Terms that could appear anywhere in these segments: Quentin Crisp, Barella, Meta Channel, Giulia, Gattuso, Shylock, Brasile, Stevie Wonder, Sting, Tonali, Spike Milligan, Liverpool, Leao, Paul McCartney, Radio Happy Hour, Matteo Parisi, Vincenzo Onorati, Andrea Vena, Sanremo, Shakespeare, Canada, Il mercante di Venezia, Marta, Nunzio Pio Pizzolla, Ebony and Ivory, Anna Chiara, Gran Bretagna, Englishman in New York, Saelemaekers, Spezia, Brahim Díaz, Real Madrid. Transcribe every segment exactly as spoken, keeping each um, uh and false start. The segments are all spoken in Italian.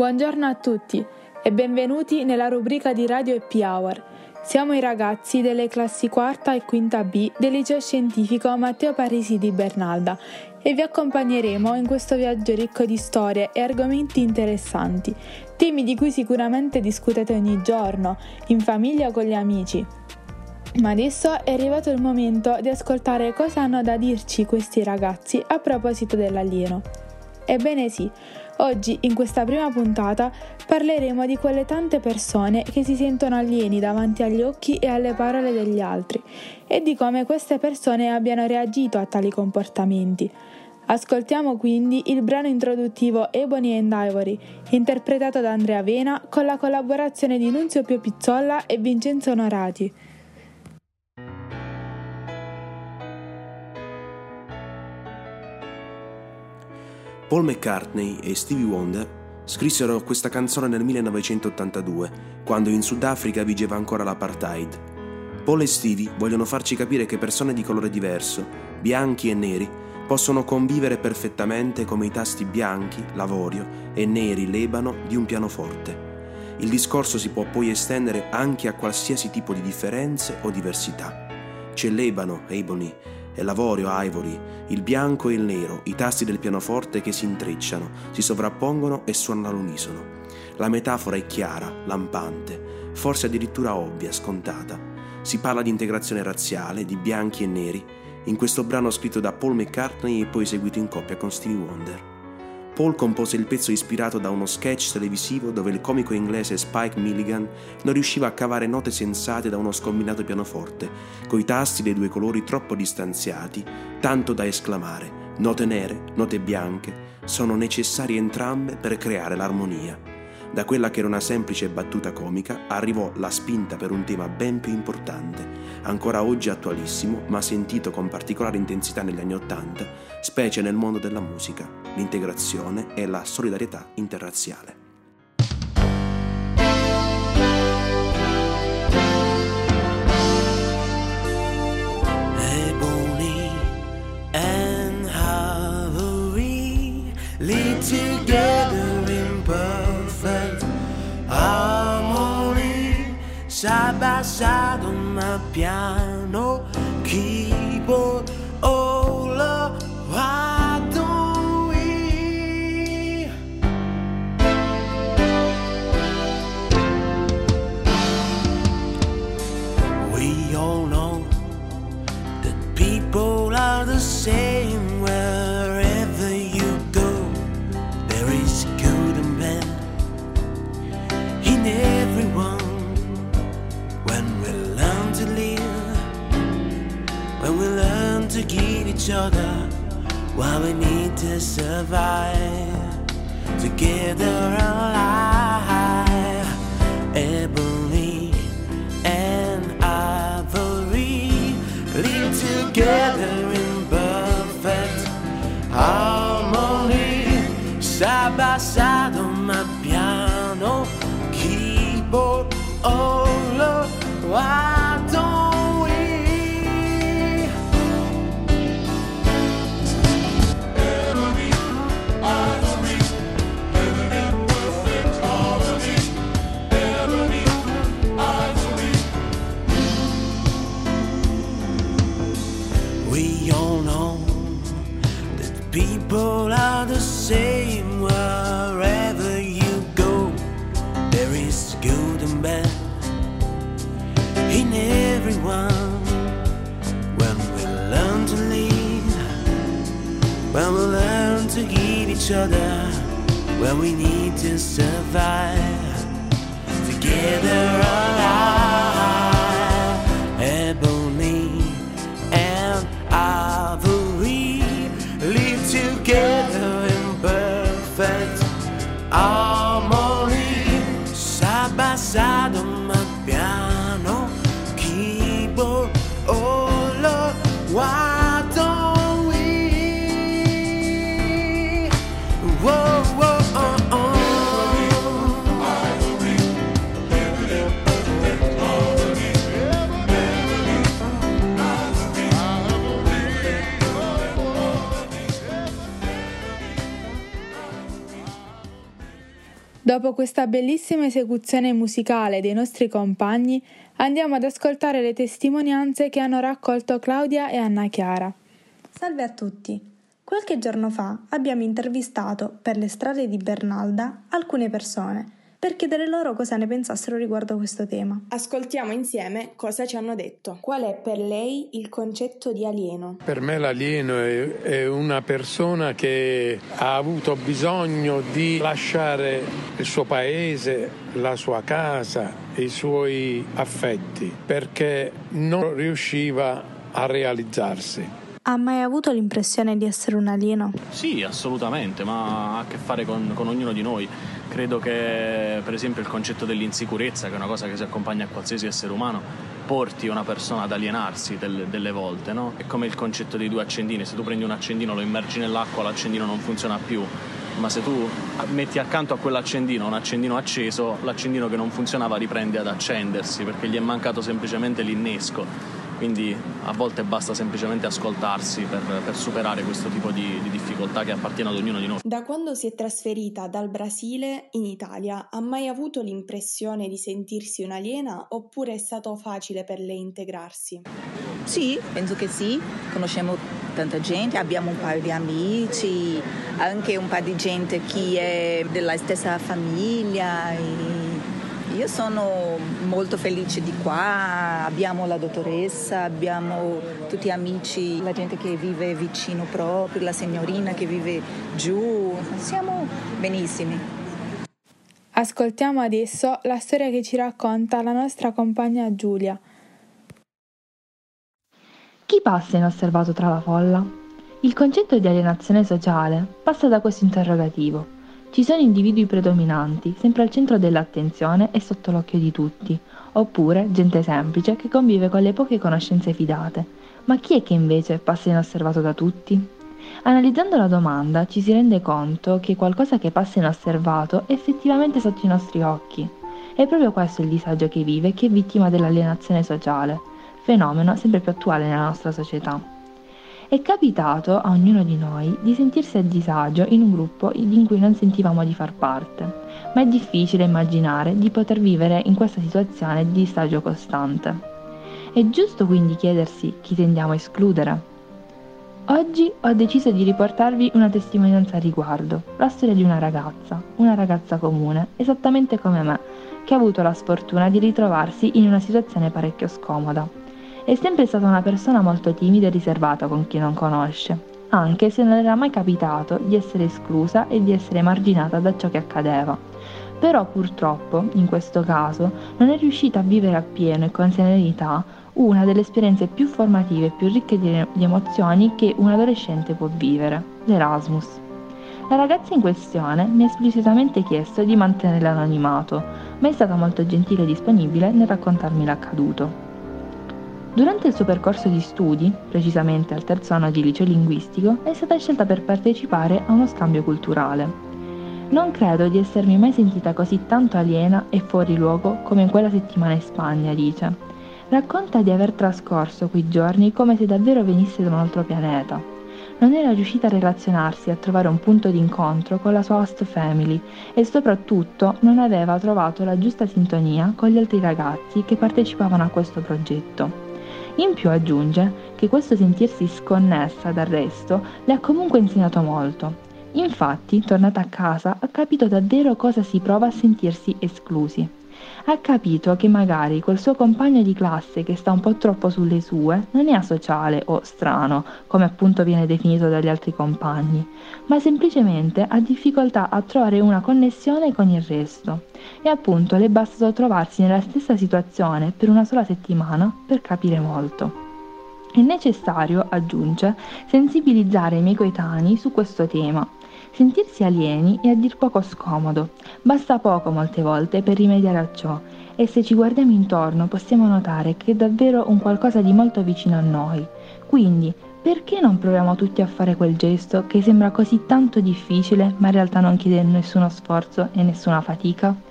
Buongiorno a tutti e benvenuti nella rubrica di Radio Happy Hour. Siamo i ragazzi delle classi quarta e quinta B del liceo scientifico Matteo Parisi di Bernalda e vi accompagneremo in questo viaggio ricco di storie e argomenti interessanti, temi di cui sicuramente discutete ogni giorno, in famiglia o con gli amici. Ma adesso è arrivato il momento di ascoltare cosa hanno da dirci questi ragazzi a proposito dell'alieno. Ebbene sì, oggi in questa prima puntata parleremo di quelle tante persone che si sentono alieni davanti agli occhi e alle parole degli altri e di come queste persone abbiano reagito a tali comportamenti. Ascoltiamo quindi il brano introduttivo Ebony and Ivory, interpretato da Andrea Vena con la collaborazione di Nunzio Pio Pizzolla e Vincenzo Onorati. Paul McCartney e Stevie Wonder scrissero questa canzone nel millenovecentottantadue, quando in Sudafrica vigeva ancora l'apartheid. Paul e Stevie vogliono farci capire che persone di colore diverso, bianchi e neri, possono convivere perfettamente come i tasti bianchi, l'avorio, e neri, l'ebano, di un pianoforte. Il discorso si può poi estendere anche a qualsiasi tipo di differenze o diversità. C'è l'ebano, ebony, è l'avorio, ivory, il bianco e il nero, i tasti del pianoforte che si intrecciano, si sovrappongono e suonano all'unisono. La metafora è chiara, lampante, forse addirittura ovvia, scontata. Si parla di integrazione razziale, di bianchi e neri, in questo brano scritto da Paul McCartney e poi eseguito in coppia con Stevie Wonder. Paul compose il pezzo ispirato da uno sketch televisivo dove il comico inglese Spike Milligan non riusciva a cavare note sensate da uno scombinato pianoforte, coi tasti dei due colori troppo distanziati, tanto da esclamare: note nere, note bianche, sono necessarie entrambe per creare l'armonia. Da quella che era una semplice battuta comica arrivò la spinta per un tema ben più importante, ancora oggi attualissimo ma sentito con particolare intensità negli anni Ottanta, specie nel mondo della musica: l'integrazione e la solidarietà interrazziale. Ebony and Ivory lead together in perfect harmony, side by side on my piano keyboard. Oh love, why people are the same wherever you go. There is good and bad in everyone. When we learn to live, when we learn to give each other what we need to survive, together alive. Ebony and Ivory live together in perfect harmony, side by side on my piano keyboard. Oh Lord, why don't we? Ebony, ivory, living in perfect harmony. Ebony, ivory. We all know that people are the same wherever you go. There is good and bad in everyone. When we learn to live, when we learn to give each other what we need to survive, together alive. Ebony and Ivory live together in perfect harmony, side by side on my piano keyboard. Oh Lord, why don't we? Whoa, whoa, oh, oh. Ivory, Ivory, living in perfect Dopo questa bellissima esecuzione musicale dei nostri compagni, andiamo ad ascoltare le testimonianze che hanno raccolto Claudia e Anna Chiara. Salve a tutti! Qualche giorno fa abbiamo intervistato, per le strade di Bernalda, alcune persone per chiedere loro cosa ne pensassero riguardo questo tema. Ascoltiamo insieme cosa ci hanno detto. Qual è per lei il concetto di alieno? Per me l'alieno è, è una persona che ha avuto bisogno di lasciare il suo paese, la sua casa, i suoi affetti, perché non riusciva a realizzarsi. Ha mai avuto l'impressione di essere un alieno? Sì, assolutamente, ma ha a che fare con, con ognuno di noi. Credo che, per esempio, il concetto dell'insicurezza, che è una cosa che si accompagna a qualsiasi essere umano, porti una persona ad alienarsi del, delle volte, no? È come il concetto dei due accendini. Se tu prendi un accendino, lo immergi nell'acqua, l'accendino non funziona più. Ma se tu metti accanto a quell'accendino un accendino acceso, l'accendino che non funzionava riprende ad accendersi, perché gli è mancato semplicemente l'innesco. Quindi a volte basta semplicemente ascoltarsi per, per superare questo tipo di, di difficoltà che appartiene ad ognuno di noi. Da quando si è trasferita dal Brasile in Italia, ha mai avuto l'impressione di sentirsi un'aliena oppure è stato facile per lei integrarsi? Sì, penso che sì. Conosciamo tanta gente, abbiamo un paio di amici, anche un paio di gente che è della stessa famiglia e... Io sono molto felice di qua, abbiamo la dottoressa, abbiamo tutti amici, la gente che vive vicino proprio, la signorina che vive giù, siamo benissimi. Ascoltiamo adesso la storia che ci racconta la nostra compagna Giulia. Chi passa inosservato tra la folla? Il concetto di alienazione sociale passa da questo interrogativo. Ci sono individui predominanti, sempre al centro dell'attenzione e sotto l'occhio di tutti, oppure gente semplice che convive con le poche conoscenze fidate. Ma chi è che invece passa inosservato da tutti? Analizzando la domanda ci si rende conto che qualcosa che passa inosservato è effettivamente sotto i nostri occhi. È proprio questo il disagio che vive chi è vittima dell'alienazione sociale, fenomeno sempre più attuale nella nostra società. È capitato a ognuno di noi di sentirsi a disagio in un gruppo in cui non sentivamo di far parte, ma è difficile immaginare di poter vivere in questa situazione di disagio costante. È giusto quindi chiedersi chi tendiamo a escludere. Oggi ho deciso di riportarvi una testimonianza a riguardo, la storia di una ragazza, una ragazza comune, esattamente come me, che ha avuto la sfortuna di ritrovarsi in una situazione parecchio scomoda. È sempre stata una persona molto timida e riservata con chi non conosce, anche se non era mai capitato di essere esclusa e di essere emarginata da ciò che accadeva. Però purtroppo, in questo caso, non è riuscita a vivere appieno e con serenità una delle esperienze più formative e più ricche di emozioni che un adolescente può vivere, l'Erasmus. La ragazza in questione mi ha esplicitamente chiesto di mantenere l'anonimato, ma è stata molto gentile e disponibile nel raccontarmi l'accaduto. Durante il suo percorso di studi, precisamente al terzo anno di liceo linguistico, è stata scelta per partecipare a uno scambio culturale. Non credo di essermi mai sentita così tanto aliena e fuori luogo come in quella settimana in Spagna, dice. Racconta di aver trascorso quei giorni come se davvero venisse da un altro pianeta. Non era riuscita a relazionarsi, a trovare un punto di incontro con la sua host family e soprattutto non aveva trovato la giusta sintonia con gli altri ragazzi che partecipavano a questo progetto. In più aggiunge che questo sentirsi sconnessa dal resto le ha comunque insegnato molto. Infatti, tornata a casa, ha capito davvero cosa si prova a sentirsi esclusi. Ha capito che magari quel suo compagno di classe che sta un po' troppo sulle sue non è asociale o strano, come appunto viene definito dagli altri compagni, ma semplicemente ha difficoltà a trovare una connessione con il resto. E appunto le è bastato trovarsi nella stessa situazione per una sola settimana per capire molto. È necessario, aggiunge, sensibilizzare i miei coetanei su questo tema. Sentirsi alieni è a dir poco scomodo, basta poco molte volte per rimediare a ciò e se ci guardiamo intorno possiamo notare che è davvero un qualcosa di molto vicino a noi. Quindi, perché non proviamo tutti a fare quel gesto che sembra così tanto difficile ma in realtà non chiede nessuno sforzo e nessuna fatica?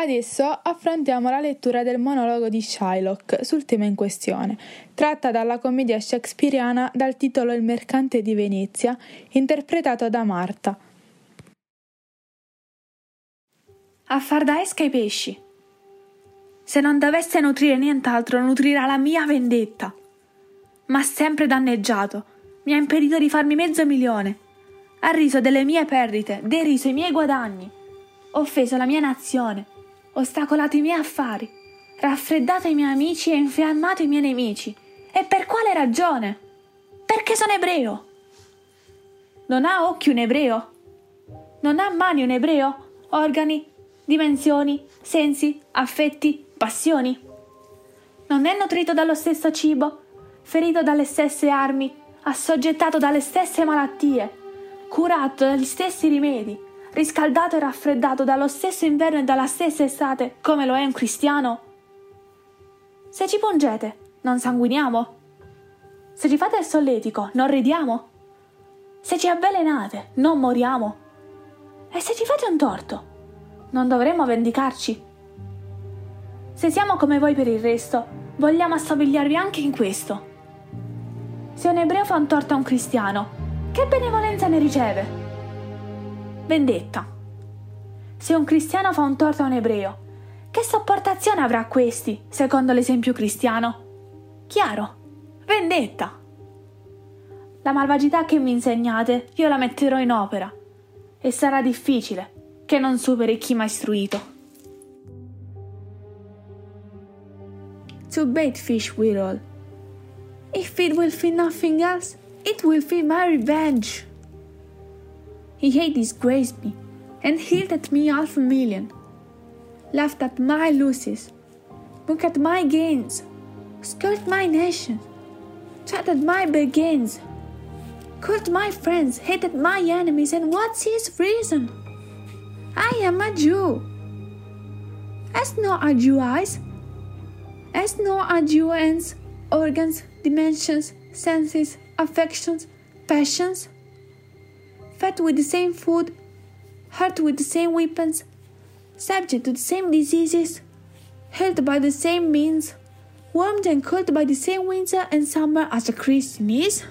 Adesso affrontiamo la lettura del monologo di Shylock sul tema in questione, tratta dalla commedia shakespeariana dal titolo Il mercante di Venezia, interpretato da Marta. A far da esca ai pesci. Se non dovesse nutrire nient'altro, nutrirà la mia vendetta. Ma sempre danneggiato, mi ha impedito di farmi mezzo milione. Ha riso delle mie perdite, deriso i miei guadagni, offeso la mia nazione, ostacolato i miei affari, raffreddato i miei amici e infiammato i miei nemici. E per quale ragione? Perché sono ebreo. Non ha occhi un ebreo? Non ha mani un ebreo? Organi, dimensioni, sensi, affetti, passioni? Non è nutrito dallo stesso cibo, ferito dalle stesse armi, assoggettato dalle stesse malattie, curato dagli stessi rimedi, riscaldato e raffreddato dallo stesso inverno e dalla stessa estate, come lo è un cristiano? Se ci pungete, non sanguiniamo? Se ci fate il solletico, non ridiamo? Se ci avvelenate, non moriamo? E se ci fate un torto, non dovremmo vendicarci? Se siamo come voi per il resto, vogliamo assomigliarvi anche in questo. Se un ebreo fa un torto a un cristiano, che benevolenza ne riceve? Vendetta. Se un cristiano fa un torto a un ebreo, che sopportazione avrà questi, secondo l'esempio cristiano? Chiaro, vendetta. La malvagità che mi insegnate io la metterò in opera, e sarà difficile che non superi chi m'ha istruito. To bait fish with all. If it will feed nothing else, it will feed my revenge. He had disgraced me, and healed at me half a million. Laughed at my losses, mocked at my gains, scolded my nation, chatted my bargains, called my friends, hated my enemies, and what's his reason? I am a Jew. As no are Jew eyes, as no are Jew hands, organs, dimensions, senses, affections, passions. Fed with the same food, hurt with the same weapons, subject to the same diseases, held by the same means, warmed and cooled by the same winter and summer as a Christian is?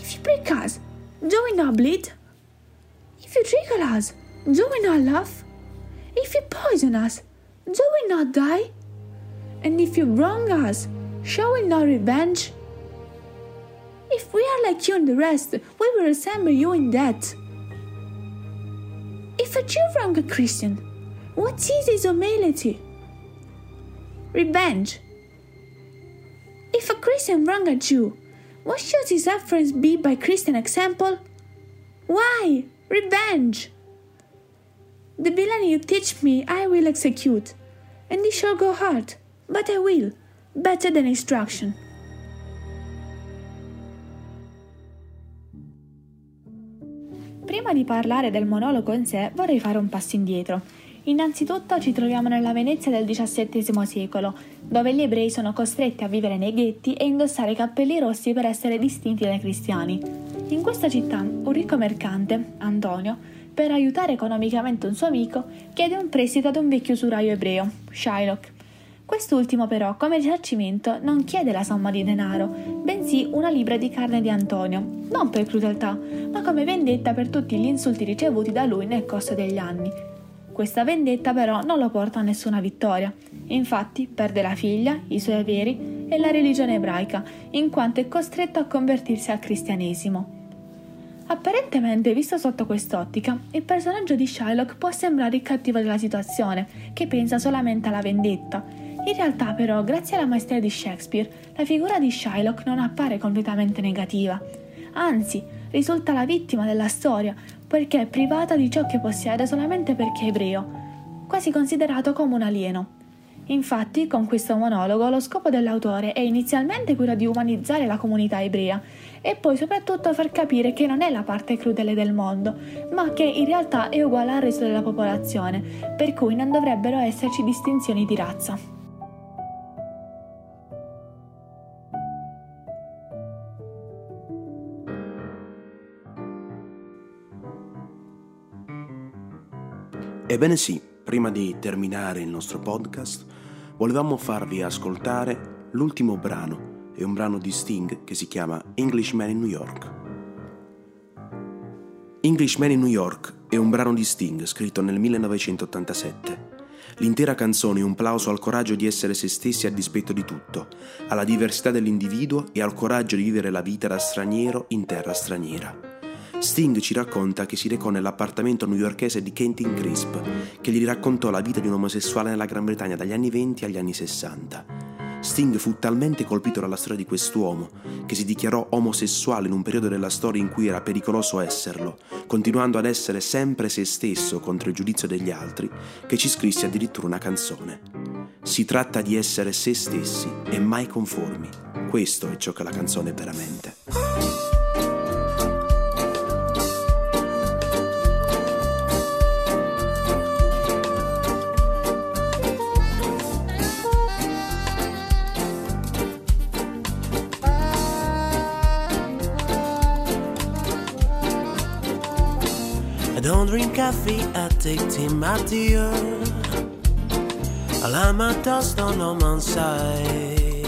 If you prick us, do we not bleed? If you tickle us, do we not laugh? If you poison us, do we not die? And if you wrong us, shall we not revenge? If we are like you and the rest, we will resemble you in that. If a Jew wrong a Christian, what is his humility? Revenge. If a Christian wrong a Jew, what should his sufferings be by Christian example? Why? Revenge. The villainy you teach me I will execute, and it shall go hard, but I will, better than instruction. Prima di parlare del monologo in sé, vorrei fare un passo indietro. Innanzitutto ci troviamo nella Venezia del diciassettesimo secolo, dove gli ebrei sono costretti a vivere nei ghetti e indossare i cappelli rossi per essere distinti dai cristiani. In questa città, un ricco mercante, Antonio, per aiutare economicamente un suo amico, chiede un prestito ad un vecchio usuraio ebreo, Shylock. Quest'ultimo però, come risarcimento, non chiede la somma di denaro, bensì una libra di carne di Antonio, non per crudeltà, ma come vendetta per tutti gli insulti ricevuti da lui nel corso degli anni. Questa vendetta però non lo porta a nessuna vittoria, infatti perde la figlia, i suoi averi e la religione ebraica, in quanto è costretto a convertirsi al cristianesimo. Apparentemente, visto sotto quest'ottica, il personaggio di Shylock può sembrare il cattivo della situazione, che pensa solamente alla vendetta. In realtà però, grazie alla maestria di Shakespeare, la figura di Shylock non appare completamente negativa. Anzi, risulta la vittima della storia, perché è privata di ciò che possiede solamente perché è ebreo, quasi considerato come un alieno. Infatti, con questo monologo, lo scopo dell'autore è inizialmente quello di umanizzare la comunità ebrea, e poi soprattutto far capire che non è la parte crudele del mondo, ma che in realtà è uguale al resto della popolazione, per cui non dovrebbero esserci distinzioni di razza. Ebbene sì, Prima di terminare il nostro podcast, volevamo farvi ascoltare l'ultimo brano, è un brano di Sting che si chiama Englishman in New York. Englishman in New York è un brano di Sting scritto nel millenovecentottantasette. L'intera canzone è un plauso al coraggio di essere se stessi a dispetto di tutto, alla diversità dell'individuo e al coraggio di vivere la vita da straniero in terra straniera. Sting ci racconta che si recò nell'appartamento newyorkese di Quentin Crisp, che gli raccontò la vita di un omosessuale nella Gran Bretagna dagli anni venti agli anni sessanta. Sting fu talmente colpito dalla storia di quest'uomo che si dichiarò omosessuale in un periodo della storia in cui era pericoloso esserlo, continuando ad essere sempre se stesso contro il giudizio degli altri, che ci scrisse addirittura una canzone. Si tratta di essere se stessi e mai conformi. Questo è ciò che la canzone è veramente. I don't drink coffee, I take tea, Matteo. I like my toast on almond side.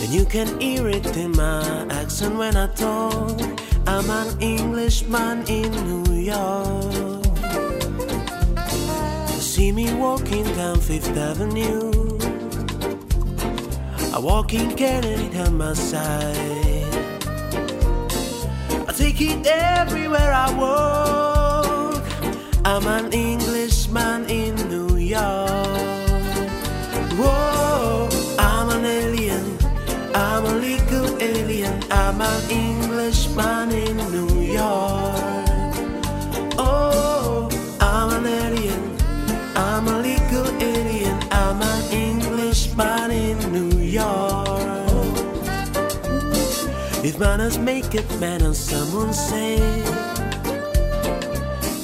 And you can hear it in my accent when I talk. I'm an Englishman in New York. You see me walking down Fifth Avenue. I walk in Canada on my side. Take it everywhere I walk. I'm an Englishman in New York. Whoa, I'm an alien. I'm a legal alien. I'm an Englishman in New York. Oh, I'm an alien. I'm a legal alien. I'm an Englishman in New York. If manners make it matter, someone say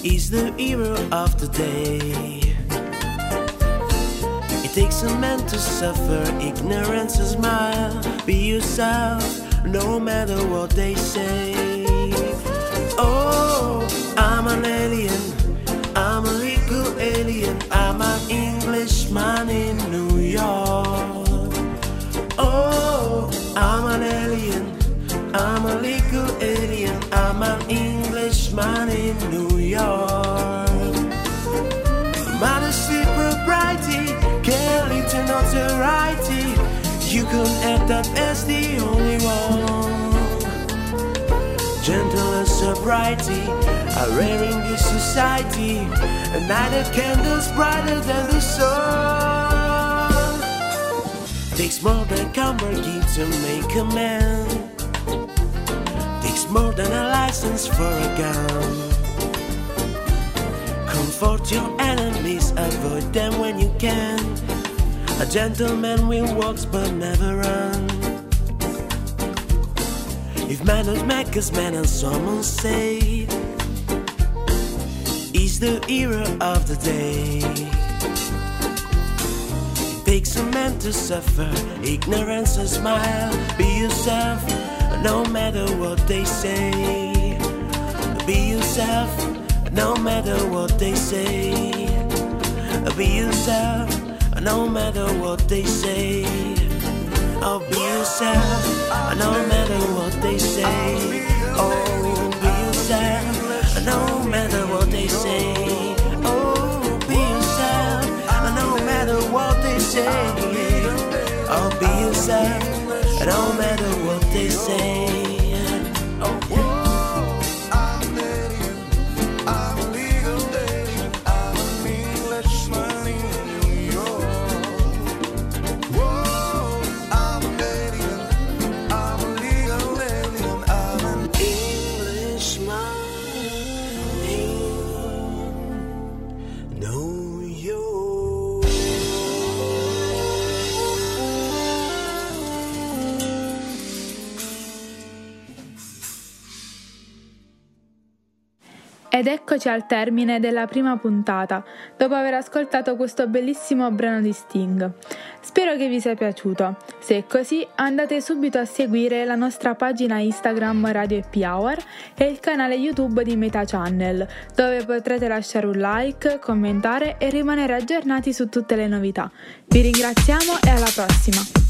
he's the hero of the day. It takes a man to suffer ignorance and smile. Be yourself, no matter what they say. Oh, I'm an alien. I'm a legal alien. I'm an Englishman in New York. Oh, I'm an alien. I'm a legal alien, I'm an Englishman in New York. Modesty, propriety, can't lead to notoriety. You couldn't act up as the only one. Gentle and sobriety are rare in this society. And neither candle's brighter than the sun. Takes more than camaraderie to make a man. More than a license for a gun. Comfort your enemies, avoid them when you can. A gentleman will walk but never run. If manners make us men and someone say he's the hero of the day. It takes a man to suffer ignorance and smile. Be yourself, no matter what they say. Be yourself, no matter what they say. Be yourself, no matter what they say. Oh, be yourself, no matter what they say. Oh, be yourself, no matter what they say. Oh, be yourself, no matter what they say. Oh, be yourself, no matter what they say. Oh, whoa, I'm alien, I'm a legal alien, I'm an Englishman in New York. Whoa, I'm an alien, I'm a legal alien, I'm an Englishman in New York. Ed eccoci al termine della prima puntata, dopo aver ascoltato questo bellissimo brano di Sting. Spero che vi sia piaciuto. Se è così, andate subito a seguire la nostra pagina Instagram Radio Happy Hour e il canale YouTube di Meta Channel, dove potrete lasciare un like, commentare e rimanere aggiornati su tutte le novità. Vi ringraziamo e alla prossima!